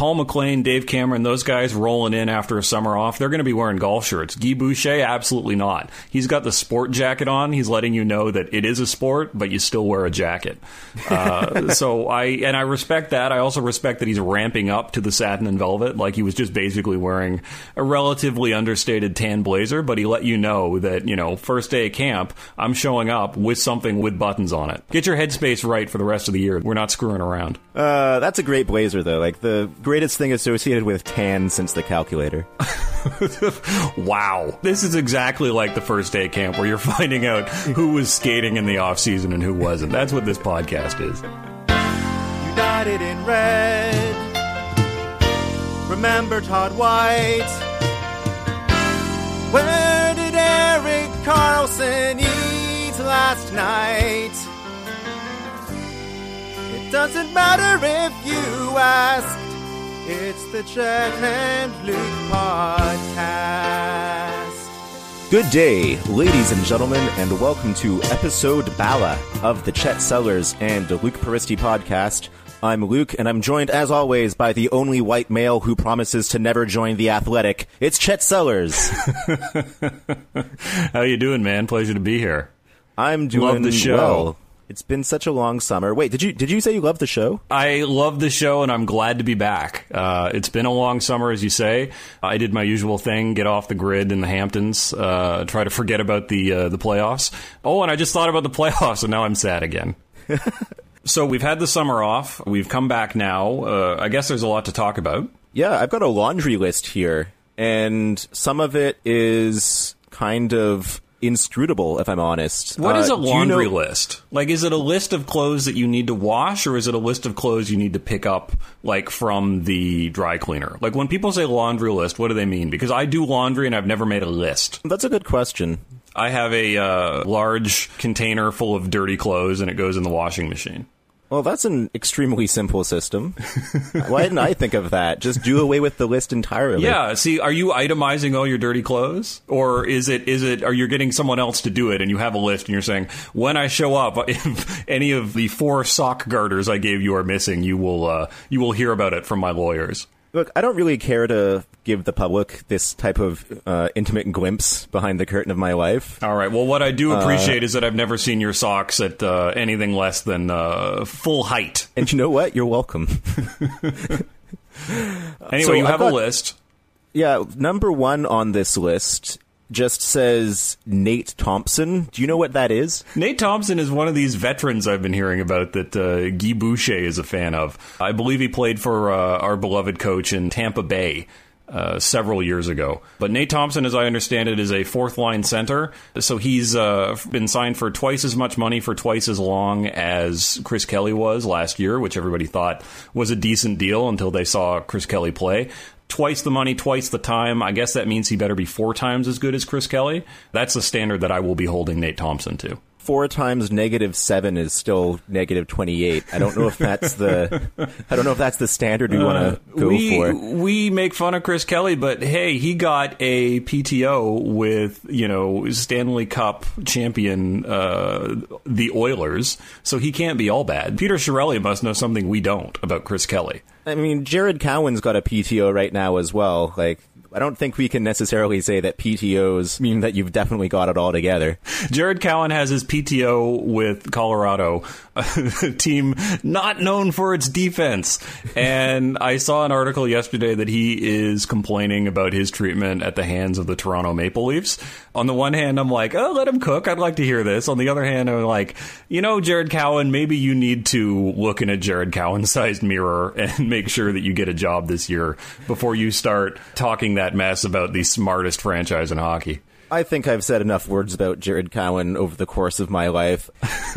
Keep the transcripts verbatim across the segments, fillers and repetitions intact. Paul McClain, Dave Cameron, those guys rolling in after a summer off, they're going to be wearing golf shirts. Guy Boucher, absolutely not. He's got the sport jacket on. He's letting you know that it is a sport, but you still wear a jacket. Uh, so I and I respect that. I also respect that he's ramping up to the satin and velvet. Like, he was just basically wearing a relatively understated tan blazer, but he let you know that, you know, first day of camp, I'm showing up with something with buttons on it. Get your headspace right for the rest of the year. We're not screwing around. Uh, that's a great blazer, though. Like, the greatest thing associated with tan since the calculator. Wow. This is exactly like the first day camp where you're finding out who was skating in the off-season and who wasn't. That's what this podcast is. You dyed it in red. Remember Todd White. Where did Erik Karlsson eat last night? It doesn't matter if you ask. It's the Chet and Luke podcast. Good day, ladies and gentlemen, and welcome to episode Bala of the Chet Sellers and Luke Peristy podcast. I'm Luke, and I'm joined, as always, by the only white male who promises to never join The Athletic. It's Chet Sellers. How you doing, man? Pleasure to be here. I'm doing Love the show. Well. It's been such a long summer. Wait, did you did you say you love the show? I love the show, and I'm glad to be back. Uh, it's been a long summer, as you say. I did my usual thing, get off the grid in the Hamptons, uh, try to forget about the uh, the playoffs. Oh, and I just thought about the playoffs, and now I'm sad again. So we've had the summer off. We've come back now. Uh, I guess there's a lot to talk about. Yeah, I've got a laundry list here, and some of it is kind of inscrutable, if I'm honest. What is a laundry uh, you know, list? Like, is it a list of clothes that you need to wash, or is it a list of clothes you need to pick up, like, from the dry cleaner? Like, when people say laundry list, what do they mean? Because I do laundry and I've never made a list. That's a good question. I have a uh, large container full of dirty clothes, and it goes in the washing machine. Well, that's an extremely simple system. Why didn't I think of that? Just do away with the list entirely. Yeah. See, are you itemizing all your dirty clothes, or is it is it are you getting someone else to do it, and you have a list, and you're saying, when I show up, if any of the four sock garters I gave you are missing, you will uh, you will hear about it from my lawyers. Look, I don't really care to give the public this type of uh, intimate glimpse behind the curtain of my life. All right. Well, what I do appreciate uh, is that I've never seen your socks at uh, anything less than uh, full height. And you know what? You're welcome. Anyway, so you have got a list. Yeah. Number one on this list just says Nate Thompson. Do you know what that is? Nate Thompson is one of these veterans I've been hearing about that uh, Guy Boucher is a fan of. I believe he played for uh, our beloved coach in Tampa Bay uh, several years ago. But Nate Thompson, as I understand it, is a fourth-line center. So he's uh, been signed for twice as much money for twice as long as Chris Kelly was last year, which everybody thought was a decent deal until they saw Chris Kelly play. Twice the money, twice the time. I guess that means he better be four times as good as Chris Kelly. That's the standard that I will be holding Nate Thompson to. Four times negative seven is still negative twenty-eight. I don't know if that's the I don't know if that's the standard we uh, want to go we, for. We make fun of Chris Kelly, but hey, he got a P T O with, you know, Stanley Cup champion uh, the Oilers, so he can't be all bad. Peter Chiarelli must know something we don't about Chris Kelly. I mean, Jared Cowan's got a P T O right now as well. Like, I don't think we can necessarily say that P T Os mean that you've definitely got it all together. Jared Cowan has his P T O with Colorado, a team not known for its defense. And I saw an article yesterday that he is complaining about his treatment at the hands of the Toronto Maple Leafs. On the one hand, I'm like, oh, let him cook. I'd like to hear this. On the other hand, I'm like, you know, Jared Cowan, maybe you need to look in a Jared Cowan-sized mirror and make sure that you get a job this year before you start talking that that mess about the smartest franchise in hockey. I think I've said enough words about Jared Cowan over the course of my life,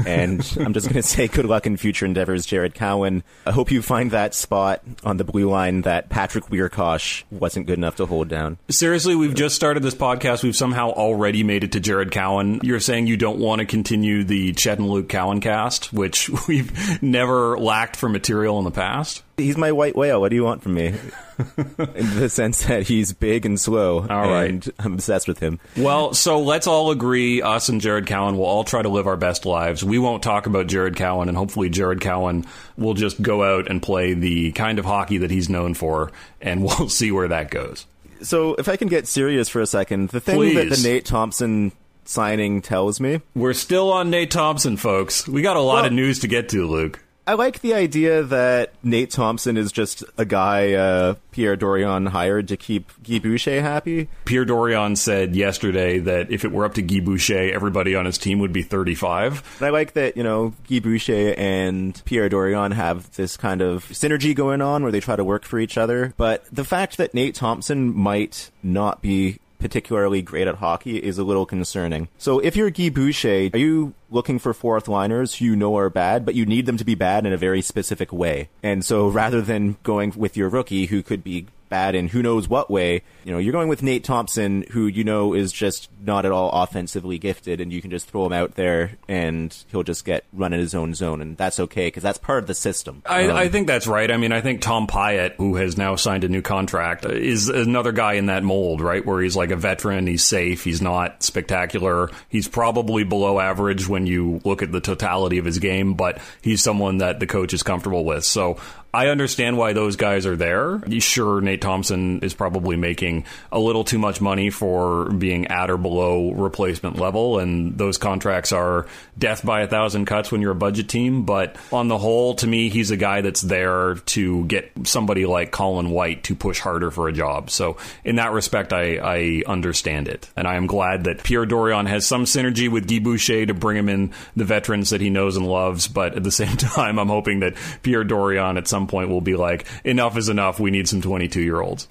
and I'm just going to say good luck in future endeavors, Jared Cowan. I hope you find that spot on the blue line that Patrick Weirkosh wasn't good enough to hold down. Seriously, we've just started this podcast. We've somehow already made it to Jared Cowan. You're saying you don't want to continue the Chet and Luke Cowan cast, which we've never lacked for material in the past? He's my white whale. What do you want from me? In the sense that he's big and slow. All right. And I'm obsessed with him. Well, so let's all agree, us and Jared Cowan will all try to live our best lives. matchups. We won't talk about Jared Cowan, and hopefully Jared Cowan will just go out and play the kind of hockey that he's known for, and we'll see where that goes. So if I can get serious for a second, the thing Please. that the Nate Thompson signing tells me... We're still on Nate Thompson, folks. We got a lot well, of news to get to, Luke. I like the idea that Nate Thompson is just a guy uh, Pierre Dorian hired to keep Guy Boucher happy. Pierre Dorian said yesterday that if it were up to Guy Boucher, everybody on his team would be thirty-five. And I like that, you know, Guy Boucher and Pierre Dorian have this kind of synergy going on where they try to work for each other. But the fact that Nate Thompson might not be particularly great at hockey is a little concerning. So if you're Guy Boucher, are you looking for fourth liners who you know are bad, but you need them to be bad in a very specific way? And so rather than going with your rookie who could be bad in who knows what way, you know, you're going with Nate Thompson, who you know is just not at all offensively gifted, and you can just throw him out there and he'll just get run in his own zone, and that's okay because that's part of the system. I, um, I think that's right. I mean, I think Tom Pyatt, who has now signed a new contract, is another guy in that mold, right, where he's like a veteran, he's safe, he's not spectacular, he's probably below average when you look at the totality of his game, but he's someone that the coach is comfortable with. So I understand why those guys are there. Sure, Nate Thompson is probably making a little too much money for being at or below replacement level, and those contracts are death by a thousand cuts when you're a budget team. But on the whole, to me, he's a guy that's there to get somebody like Colin White to push harder for a job. So in that respect, I, I understand it. And I am glad that Pierre Dorian has some synergy with Guy Boucher to bring him in the veterans that he knows and loves. But at the same time, I'm hoping that Pierre Dorian at some point will be like, enough is enough, we need some twenty-two year olds.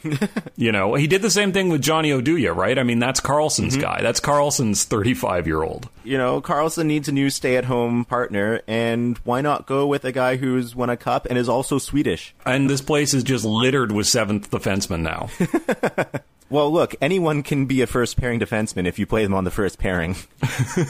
You know, he did the same thing with Johnny Oduya, right? I mean, that's Karlsson's mm-hmm. guy. That's Karlsson's thirty-five year old. You know, Karlsson needs a new stay-at-home partner, and why not go with a guy who's won a cup and is also Swedish? And this place is just littered with seventh defensemen now. Well, look, anyone can be a first-pairing defenseman if you play them on the first pairing.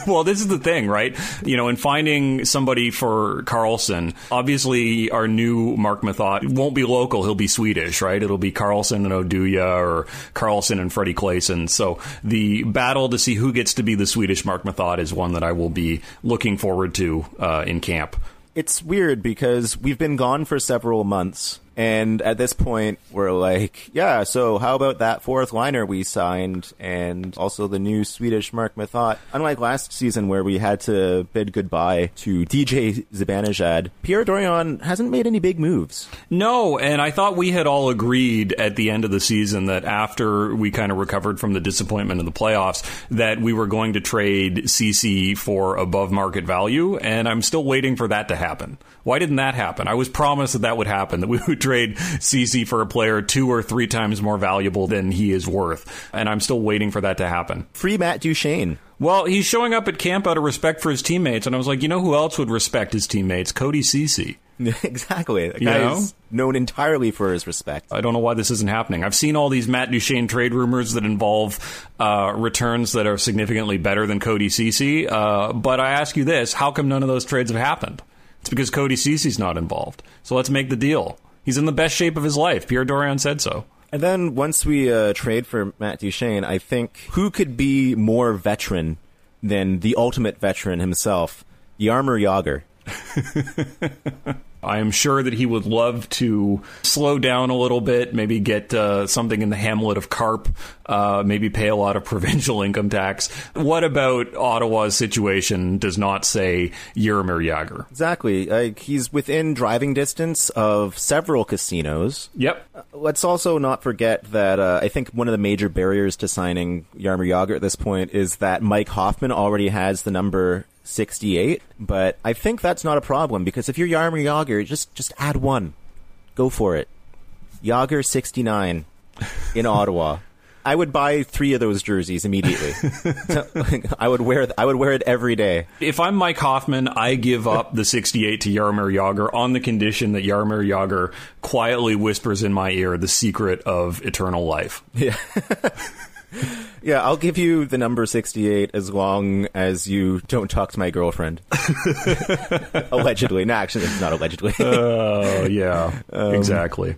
Well, this is the thing, right? You know, in finding somebody for Karlsson, obviously our new Marc Methot won't be local. He'll be Swedish, right? It'll be Karlsson and Oduya, or Karlsson and Freddie Claesson. So the battle to see who gets to be the Swedish Marc Methot is one that I will be looking forward to uh, in camp. It's weird because we've been gone for several months, and at this point, we're like, yeah, so how about that fourth liner we signed and also the new Swedish Marc Methot? Unlike last season where we had to bid goodbye to D J Zabanejad, Pierre Dorian hasn't made any big moves. No, and I thought we had all agreed at the end of the season that after we kind of recovered from the disappointment of the playoffs, that we were going to trade Ceci for above market value, and I'm still waiting for that to happen. Why didn't that happen? I was promised that that would happen, that we would trade Ceci for a player two or three times more valuable than he is worth, and I'm still waiting for that to happen. Free Matt Duchene. Well, he's showing up at camp out of respect for his teammates, and I was like, you know who else would respect his teammates? Cody Ceci. Exactly. The guy know? is known entirely for his respect. I don't know why this isn't happening. I've seen all these Matt Duchene trade rumors that involve uh, returns that are significantly better than Cody Ceci, uh, but I ask you this, how come none of those trades have happened? It's because Cody Ceci's not involved. So let's make the deal. He's in the best shape of his life. Pierre Dorian said so. And then once we uh, trade for Matt Duchene, I think who could be more veteran than the ultimate veteran himself, Jaromir Jagr. I am sure that he would love to slow down a little bit, maybe get uh, something in the hamlet of carp, uh, maybe pay a lot of provincial income tax. What about Ottawa's situation does not say Jaromir Jagr? Exactly. Uh, he's within driving distance of several casinos. Yep. Uh, let's also not forget that uh, I think one of the major barriers to signing Jaromir Jagr at this point is that Mike Hoffman already has the number sixty-eight, but I think that's not a problem, because if you're Jaromir Jagr, just just add one. Go for it. Jagr sixty-nine in Ottawa. I would buy three of those jerseys immediately. So, I would wear th- I would wear it every day. If I'm Mike Hoffman, I give up the sixty-eight to Jaromir Jagr on the condition that Jaromir Jagr quietly whispers in my ear the secret of eternal life. Yeah. Yeah, I'll give you the number sixty-eight as long as you don't talk to my girlfriend. Allegedly. No, actually, it's not allegedly. Oh, uh, yeah, um, exactly.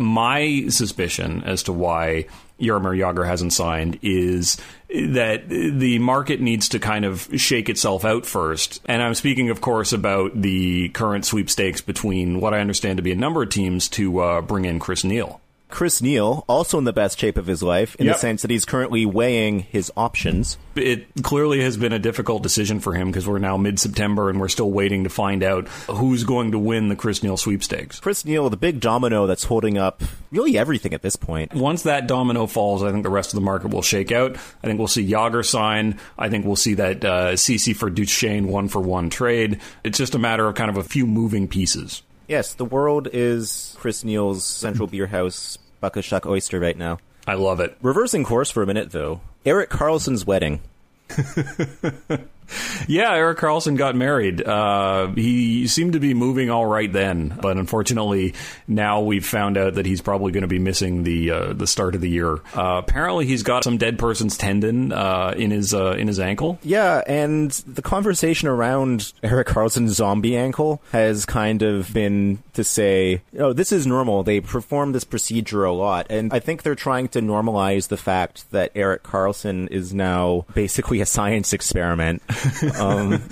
My suspicion as to why Jaromir Jagr hasn't signed is that the market needs to kind of shake itself out first. And I'm speaking, of course, about the current sweepstakes between what I understand to be a number of teams to uh, bring in Chris Neal. Chris Neal, also in the best shape of his life, in yep. the sense that he's currently weighing his options. It clearly has been a difficult decision for him because we're now mid-September and we're still waiting to find out who's going to win the Chris Neal sweepstakes. Chris Neal, the big domino that's holding up really everything at this point. Once that domino falls, I think the rest of the market will shake out. I think we'll see Jagr sign. I think we'll see that uh, Ceci for Duchene one-for-one trade. It's just a matter of kind of a few moving pieces. Yes, the world is Chris Neal's Central Beer House Buckashuck oyster right now. I love it. Reversing course for a minute, though. Erik Karlsson's wedding. Yeah, Erik Karlsson got married. Uh, he seemed to be moving all right then, but unfortunately now we've found out that he's probably going to be missing the uh, the start of the year. Uh, apparently he's got some dead person's tendon uh, in his uh, in his ankle. Yeah, and the conversation around Erik Karlsson's zombie ankle has kind of been to say, oh, this is normal. They perform this procedure a lot, and I think they're trying to normalize the fact that Erik Karlsson is now basically a science experiment. um,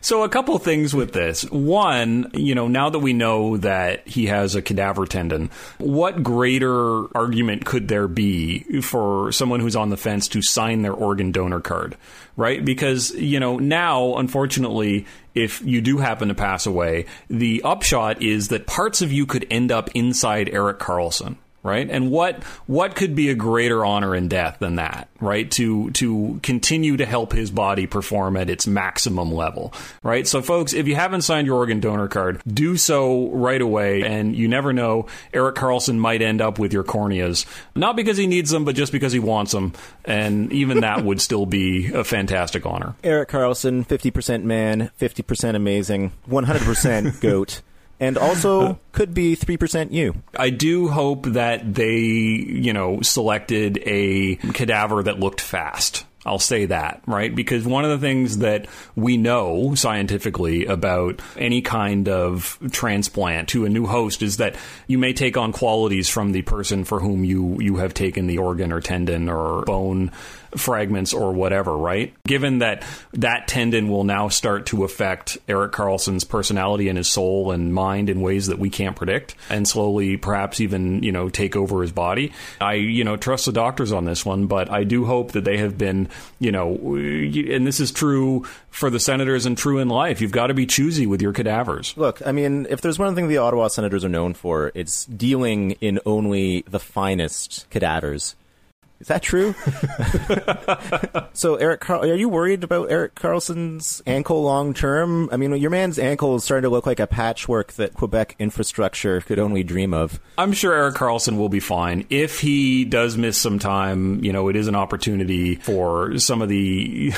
so a couple things with this. One, you know, now that we know that he has a cadaver tendon, what greater argument could there be for someone who's on the fence to sign their organ donor card, right? Because, you know, now, unfortunately, if you do happen to pass away, the upshot is that parts of you could end up inside Erik Karlsson. Right. And what what could be a greater honor in death than that? Right. To to continue to help his body perform at its maximum level. Right. So, folks, if you haven't signed your organ donor card, do so right away. And you never know. Erik Karlsson might end up with your corneas, not because he needs them, but just because he wants them. And even that would still be a fantastic honor. Erik Karlsson, fifty percent man, fifty percent amazing, one hundred percent goat. And also could be three percent you. I do hope that they, you know, selected a cadaver that looked fast. I'll say that, right? Because one of the things that we know scientifically about any kind of transplant to a new host is that you may take on qualities from the person for whom you, you have taken the organ or tendon or bone fragments or whatever, right? Given that that tendon will now start to affect Erik Karlsson's personality and his soul and mind in ways that we can't predict, and slowly perhaps even, you know, take over his body. I, you know, trust the doctors on this one, but I do hope that they have been, you know, and this is true for the Senators and true in life. You've got to be choosy with your cadavers. Look, I mean, if there's one thing the Ottawa Senators are known for, it's dealing in only the finest cadavers. Is that true? So, Erik, Car- are you worried about Erik Karlsson's ankle long term? I mean, your man's ankle is starting to look like a patchwork that Quebec infrastructure could only dream of. I'm sure Erik Karlsson will be fine. If he does miss some time, you know, it is an opportunity for some of the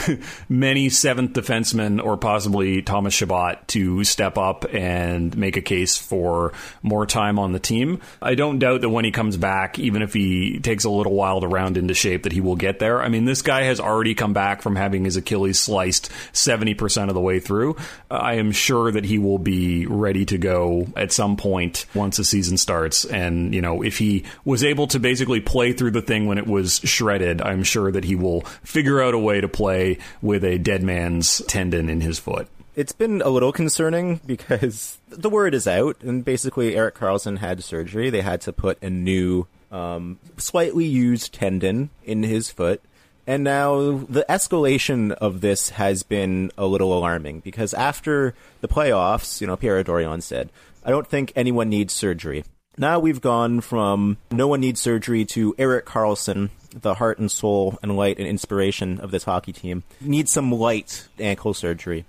many seventh defensemen or possibly Thomas Chabot to step up and make a case for more time on the team. I don't doubt that when he comes back, even if he takes a little while to round into shape, that he will get there. I mean, this guy has already come back from having his Achilles sliced seventy percent of the way through. I am sure that he will be ready to go at some point once the season starts. And, you know, if he was able to basically play through the thing when it was shredded, I'm sure that he will figure out a way to play with a dead man's tendon in his foot. It's been a little concerning because the word is out, and basically Erik Karlsson had surgery. They had to put a new Um, slightly used tendon in his foot. And now the escalation of this has been a little alarming because after the playoffs, you know, Pierre Dorian said, I don't think anyone needs surgery. Now we've gone from no one needs surgery to Erik Karlsson, the heart and soul and light and inspiration of this hockey team, needs some light ankle surgery.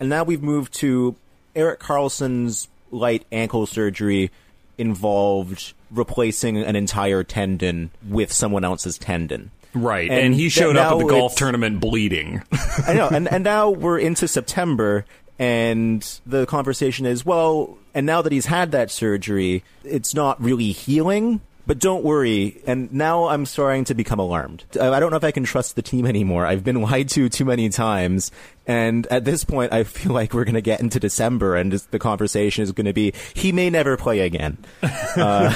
And now we've moved to Erik Karlsson's light ankle surgery involved replacing an entire tendon with someone else's tendon. Right, and, and he showed up at the golf tournament bleeding. I know, and, and now we're into September, and the conversation is, well, and now that he's had that surgery, it's not really healing, but don't worry, and now I'm starting to become alarmed. I don't know if I can trust the team anymore. I've been lied to too many times, And at this point, I feel like we're going to get into December, and just the conversation is going to be, he may never play again. Uh,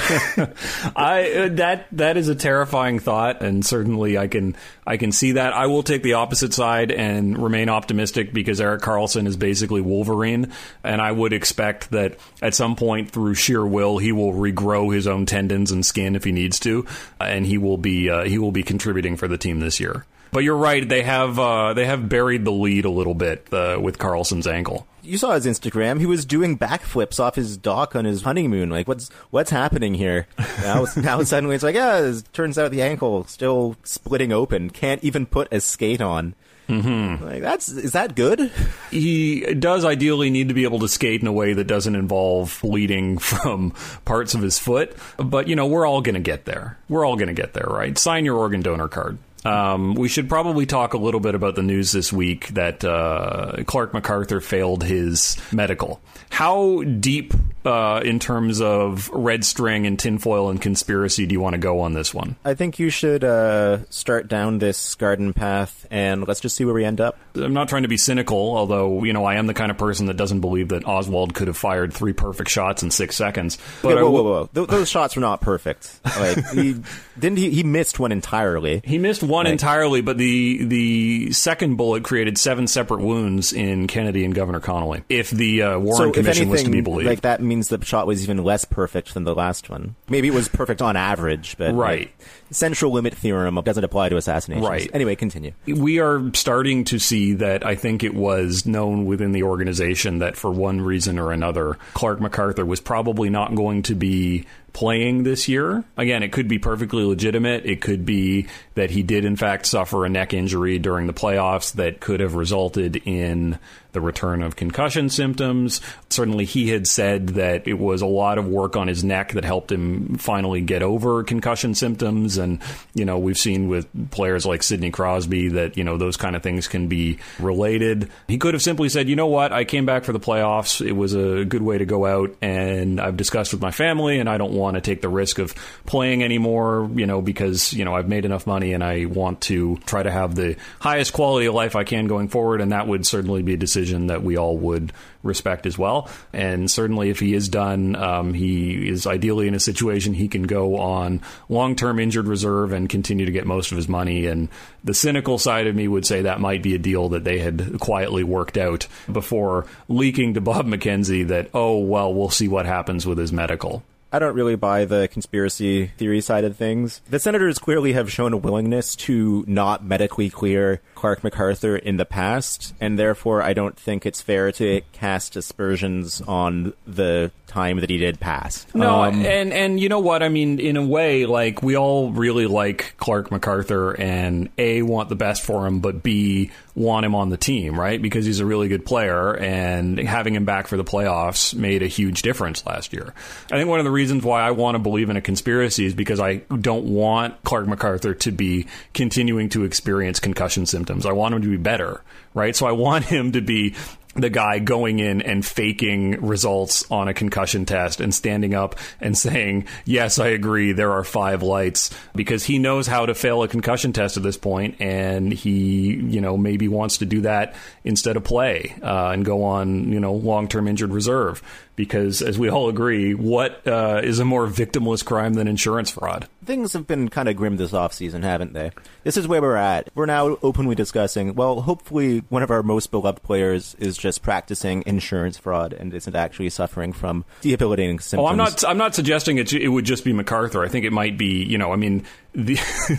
I that that is a terrifying thought, and certainly I can I can see that. I will take the opposite side and remain optimistic, because Erik Karlsson is basically Wolverine, and I would expect that at some point through sheer will, he will regrow his own tendons and skin if he needs to, and he will be uh, he will be contributing for the team this year. But you're right, they have uh, they have buried the lead a little bit uh, with Karlsson's ankle. You saw his Instagram. He was doing backflips off his dock on his honeymoon. Like, what's what's happening here? Now, now suddenly it's like, yeah, it turns out the ankle still splitting open. Can't even put a skate on. Mm-hmm. Like, that's is that good? He does ideally need to be able to skate in a way that doesn't involve bleeding from parts of his foot. But, you know, we're all going to get there. We're all going to get there, right? Sign your organ donor card. Um, we should probably talk a little bit about the news this week that uh, Clark MacArthur failed his medical. How deep uh, in terms of red string and tinfoil and conspiracy do you want to go on this one? I think you should uh, start down this garden path, and let's just see where we end up. I'm not trying to be cynical, although, you know, I am the kind of person that doesn't believe that Oswald could have fired three perfect shots in six seconds. But okay, whoa, whoa, whoa. Th- those shots were not perfect. Like, he, didn't he, he missed one entirely. He missed one. One right. entirely, but the the second bullet created seven separate wounds in Kennedy and Governor Connolly. If the uh, Warren so Commission anything, was to be believed, like that means the shot was even less perfect than the last one. Maybe it was perfect on average, but right. Like, central limit theorem doesn't apply to assassinations. Right. Anyway, continue. We are starting to see that. I think it was known within the organization that for one reason or another, Clark MacArthur was probably not going to be playing this year. Again, it could be perfectly legitimate. It could be that he did, in fact, suffer a neck injury during the playoffs that could have resulted in the return of concussion symptoms. Certainly, he had said that it was a lot of work on his neck that helped him finally get over concussion symptoms. And, you know, we've seen with players like Sidney Crosby that, you know, those kind of things can be related. He could have simply said, you know what, I came back for the playoffs. It was a good way to go out. And I've discussed with my family, and I don't want to take the risk of playing anymore, you know, because, you know, I've made enough money and I want to try to have the highest quality of life I can going forward. And that would certainly be a decision that we all would respect as well. And certainly if he is done, um, he is ideally in a situation he can go on long-term injured reserve and continue to get most of his money. And the cynical side of me would say that might be a deal that they had quietly worked out before leaking to Bob McKenzie that, oh, well, we'll see what happens with his medical. I don't really buy the conspiracy theory side of things. The Senators clearly have shown a willingness to not medically clear Clark MacArthur in the past, and therefore I don't think it's fair to cast aspersions on the time that he did pass. No, um, and, and you know what? I mean, in a way, like, we all really like Clark MacArthur and A, want the best for him, but B, want him on the team, right? Because he's a really good player, and having him back for the playoffs made a huge difference last year. I think one of the reasons why I want to believe in a conspiracy is because I don't want Clark MacArthur to be continuing to experience concussion symptoms. I want him to be better, right? So I want him to be the guy going in and faking results on a concussion test and standing up and saying, yes, I agree, there are five lights, because he knows how to fail a concussion test at this point, and he, you know, maybe wants to do that instead of play uh, and go on, you know, long-term injured reserve. Because, as we all agree, what uh, is a more victimless crime than insurance fraud? Things have been kind of grim this offseason, haven't they? This is where we're at. We're now openly discussing, well, hopefully one of our most beloved players is just practicing insurance fraud and isn't actually suffering from debilitating symptoms. Oh, I'm not, I'm not suggesting it, it would just be MacArthur. I think it might be, you know, I mean, the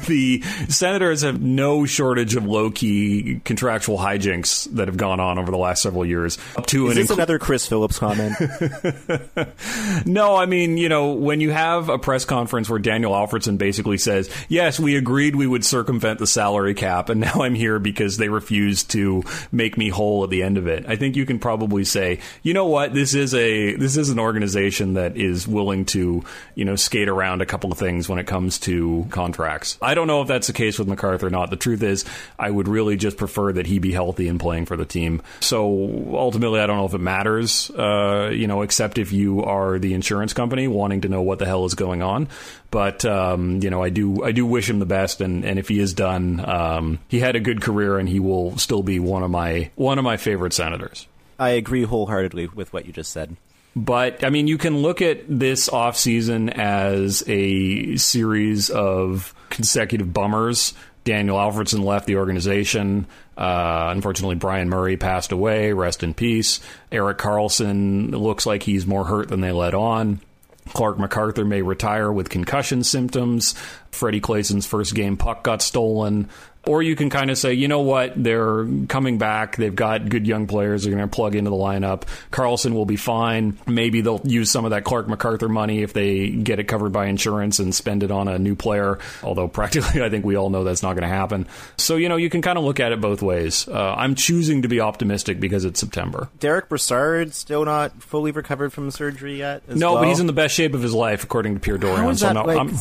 the Senators have no shortage of low-key contractual hijinks that have gone on over the last several years. Up to is an this inc- another Chris Phillips comment? No, I mean, you know, when you have a press conference where Daniel Alfredsson basically says, yes, we agreed we would circumvent the salary cap, and now I'm here because they refused to make me whole at the end of it. I think you can probably say, you know what, this is a this is an organization that is willing to, you know, skate around a couple of things when it comes to compensation. contracts. I don't know if that's the case with MacArthur or not. The truth is, I would really just prefer that he be healthy and playing for the team. So ultimately, I don't know if it matters, uh, you know, except if you are the insurance company wanting to know what the hell is going on. But, um, you know, I do I do wish him the best. And, and if he is done, um, he had a good career and he will still be one of my one of my favorite Senators. I agree wholeheartedly with what you just said. But, I mean, you can look at this offseason as a series of consecutive bummers. Daniel Alfredsson left the organization. Uh, unfortunately, Brian Murray passed away. Rest in peace. Erik Karlsson looks like he's more hurt than they let on. Clark MacArthur may retire with concussion symptoms. Freddie Claesson's first game puck got stolen. Or you can kind of say, you know what, they're coming back. They've got good young players. They're going to plug into the lineup. Karlsson will be fine. Maybe they'll use some of that Clark MacArthur money if they get it covered by insurance and spend it on a new player, although practically I think we all know that's not going to happen. So, you know, you can kind of look at it both ways. Uh, I'm choosing to be optimistic because it's September. Derek Brassard still not fully recovered from surgery yet? As no, well. But he's in the best shape of his life, according to Pierre Dorian. How is that, so no, like, I'm,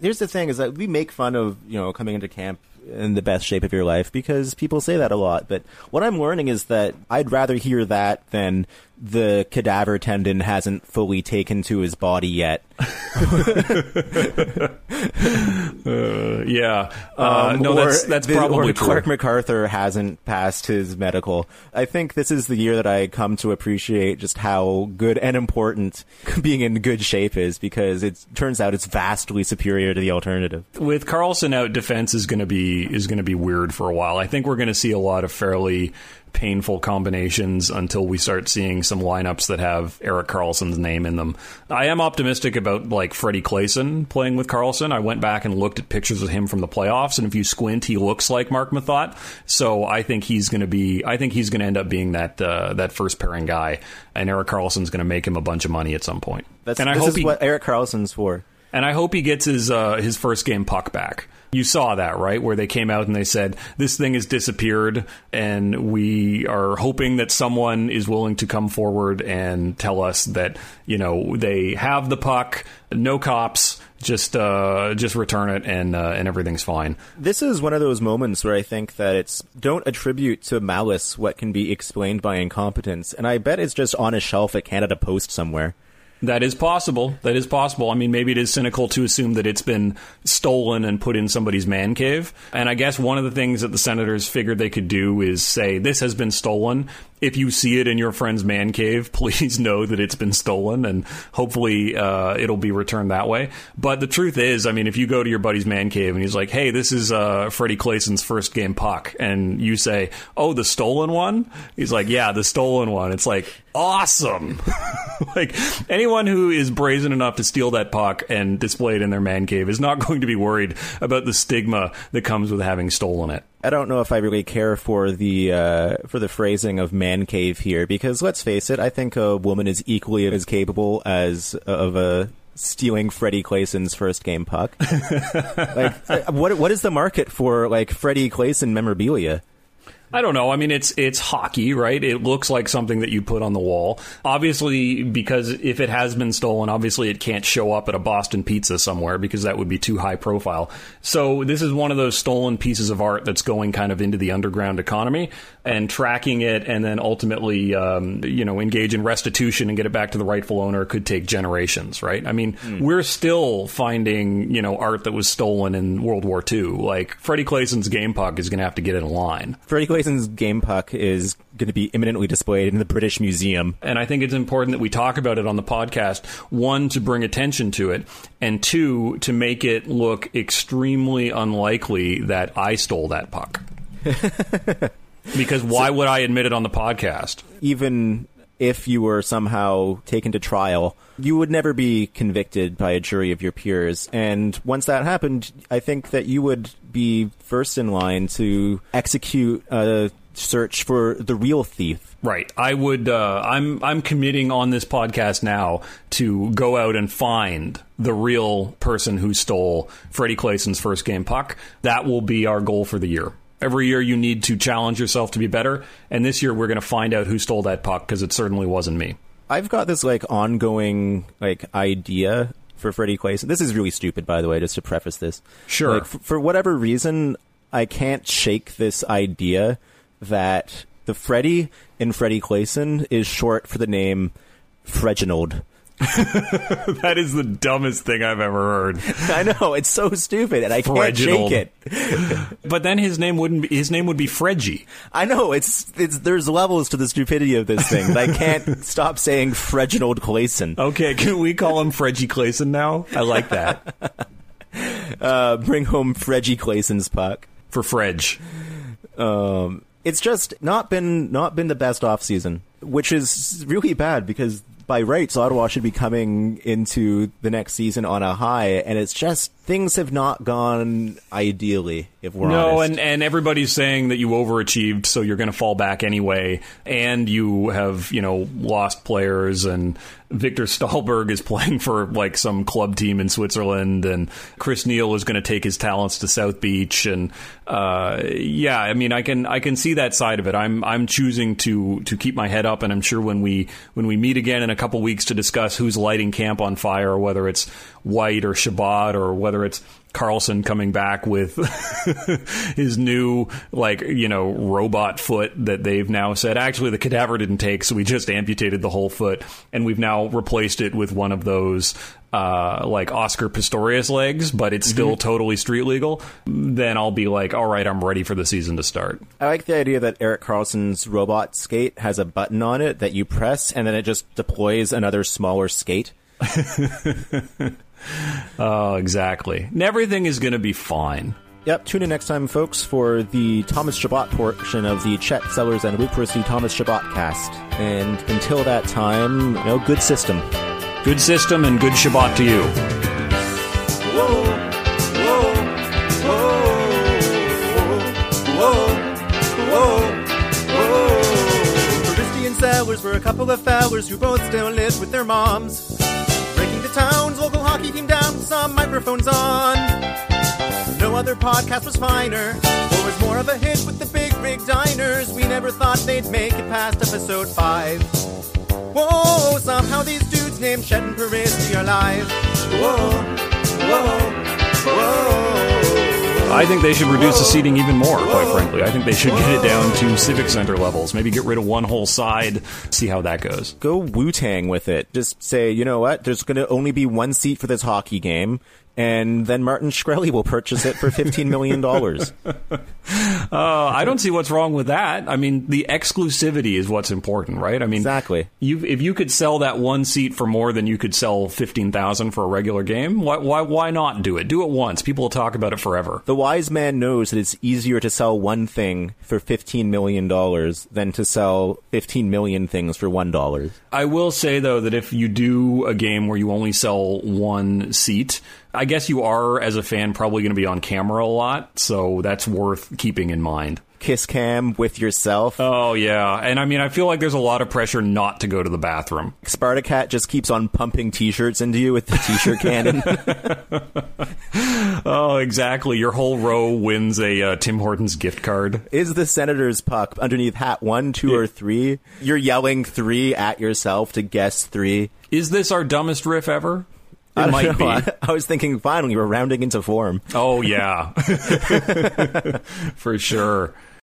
here's the thing, is that we make fun of, you know, coming into camp in the best shape of your life because people say that a lot. But what I'm learning is that I'd rather hear that than the cadaver tendon hasn't fully taken to his body yet. uh, yeah. Uh, um, no, that's, that's the, probably or true. Clark MacArthur hasn't passed his medical. I think this is the year that I come to appreciate just how good and important being in good shape is, because it turns out it's vastly superior to the alternative. With Karlsson out, defense is going to be is going to be weird for a while. I think we're going to see a lot of fairly painful combinations until we start seeing some lineups that have Erik Karlsson's name in them. I am optimistic about like Freddie Claesson playing with Karlsson. I went back and looked at pictures of him from the playoffs, and if you squint, he looks like Marc Methot. So I think he's going to be. I think he's going to end up being that uh, that first pairing guy, and Erik Karlsson's going to make him a bunch of money at some point. That's and I this hope is he, what Erik Karlsson's for. And I hope he gets his uh, his first game puck back. You saw that, right? Where they came out and they said, this thing has disappeared and we are hoping that someone is willing to come forward and tell us that, you know, they have the puck, no cops, just uh, just return it and uh, and everything's fine. This is one of those moments where I think that it's don't attribute to malice what can be explained by incompetence. And I bet it's just on a shelf at Canada Post somewhere. That is possible. That is possible. I mean, maybe it is cynical to assume that it's been stolen and put in somebody's man cave. And I guess one of the things that the Senators figured they could do is say, this has been stolen. If you see it in your friend's man cave, please know that it's been stolen, and hopefully uh, it'll be returned that way. But the truth is, I mean, if you go to your buddy's man cave and he's like, hey, this is uh, Freddie Claesson's first game puck, and you say, oh, the stolen one? He's like, yeah, the stolen one. It's like, awesome. Like, anyone who is brazen enough to steal that puck and display it in their man cave is not going to be worried about the stigma that comes with having stolen it. I don't know if I really care for the uh, for the phrasing of man cave here, because let's face it, I think a woman is equally as capable as of a stealing Freddie Claesson's first game puck. Like, what what is the market for like Freddie Claesson memorabilia? I don't know. I mean, it's it's hockey, right? It looks like something that you put on the wall. Obviously, because if it has been stolen, obviously it can't show up at a Boston Pizza somewhere because that would be too high profile. So this is one of those stolen pieces of art that's going kind of into the underground economy, and tracking it and then ultimately, um, you know, engage in restitution and get it back to the rightful owner could take generations, right? I mean, mm. we're still finding, you know, art that was stolen in World War Two. Like, Freddie Claesson's game puck is going to have to get in line. Freddie Claesson Jason's game puck is going to be imminently displayed in the British Museum. And I think it's important that we talk about it on the podcast, one, to bring attention to it, and two, to make it look extremely unlikely that I stole that puck. Because why so, would I admit it on the podcast? Even if you were somehow taken to trial, you would never be convicted by a jury of your peers. And once that happened, I think that you would be first in line to execute a search for the real thief. Right. I would. Uh, I'm I'm committing on this podcast now to go out and find the real person who stole Freddie Claesson's first game puck. That will be our goal for the year. Every year you need to challenge yourself to be better, and this year we're going to find out who stole that puck, because it certainly wasn't me. I've got this like ongoing like idea for Freddie Claesson. This is really stupid, by the way, just to preface this. Sure. Like, f- for whatever reason, I can't shake this idea that the Freddie in Freddie Claesson is short for the name Freginald. That is the dumbest thing I've ever heard. I know, it's so stupid, and I Freginald. Can't shake it. But then his name wouldn't. Be, his name would be Fredgie. I know. It's it's. There's levels to the stupidity of this thing. But I can't stop saying Freginald Claesson. Okay, can we call him Fredgie Claesson now? I like that. uh, bring home Fredgie Claesson's puck for Fredge. Um, it's just not been not been the best off season, which is really bad because. By rights, Ottawa should be coming into the next season on a high, and it's just things have not gone ideally, if we're no, honest. No, and, and everybody's saying that you overachieved, so you're going to fall back anyway, and you have, you know, lost players, and Victor Stahlberg is playing for, like, some club team in Switzerland, and Chris Neal is going to take his talents to South Beach, and, uh, yeah, I mean, I can I can see that side of it. I'm I'm choosing to to keep my head up, and I'm sure when we when we meet again in a couple weeks to discuss who's lighting camp on fire, whether it's White or Shabbat or whether it's Karlsson coming back with his new, like, you know, robot foot that they've now said, actually, the cadaver didn't take, so we just amputated the whole foot, and we've now replaced it with one of those, uh, like, Oscar Pistorius legs, but it's still mm-hmm. totally street legal, then I'll be like, all right, I'm ready for the season to start. I like the idea that Erik Karlsson's robot skate has a button on it that you press, and then it just deploys another smaller skate. Oh, exactly. And everything is going to be fine. Yep. Tune in next time, folks, for the Thomas Chabot portion of the Chet Sellers and Luke Peristy Thomas Chabot cast. And until that time, you know, good system. Good system and good Chabot to you. Whoa, whoa, whoa, whoa, whoa, whoa. Sellers were a couple of fellers who both still lived with their moms. Breaking the town's local hockey team down with some microphones on. No other podcast was finer, or was more of a hit with the big rig diners. We never thought they'd make it past episode five. Whoa, somehow these dudes named Chet and Peristy are live. Whoa, whoa, whoa. I think they should reduce the seating even more, quite frankly. I think they should get it down to Civic Center levels. Maybe get rid of one whole side, see how that goes. Go Wu-Tang with it. Just say, you know what, there's going to only be one seat for this hockey game, and then Martin Shkreli will purchase it for fifteen million dollars. uh, I don't see what's wrong with that. I mean, the exclusivity is what's important, right? I mean, exactly. You, if you could sell that one seat for more than you could sell fifteen thousand dollars for a regular game, why, why, why not do it? Do it once. People will talk about it forever. The wise man knows that it's easier to sell one thing for fifteen million dollars than to sell fifteen million things for one dollar. I will say, though, that if you do a game where you only sell one seat, I guess you are, as a fan, probably going to be on camera a lot, so that's worth keeping in mind. Kiss cam with yourself. Oh, yeah. And, I mean, I feel like there's a lot of pressure not to go to the bathroom. Spartacat just keeps on pumping T-shirts into you with the T-shirt cannon. Oh, exactly. Your whole row wins a uh, Tim Hortons gift card. Is the Senator's puck underneath hat one, two, yeah. or three? You're yelling three at yourself to guess three. Is this our dumbest riff ever? It I might know. be. I, I was thinking, finally, we're rounding into form. Oh, yeah. For sure.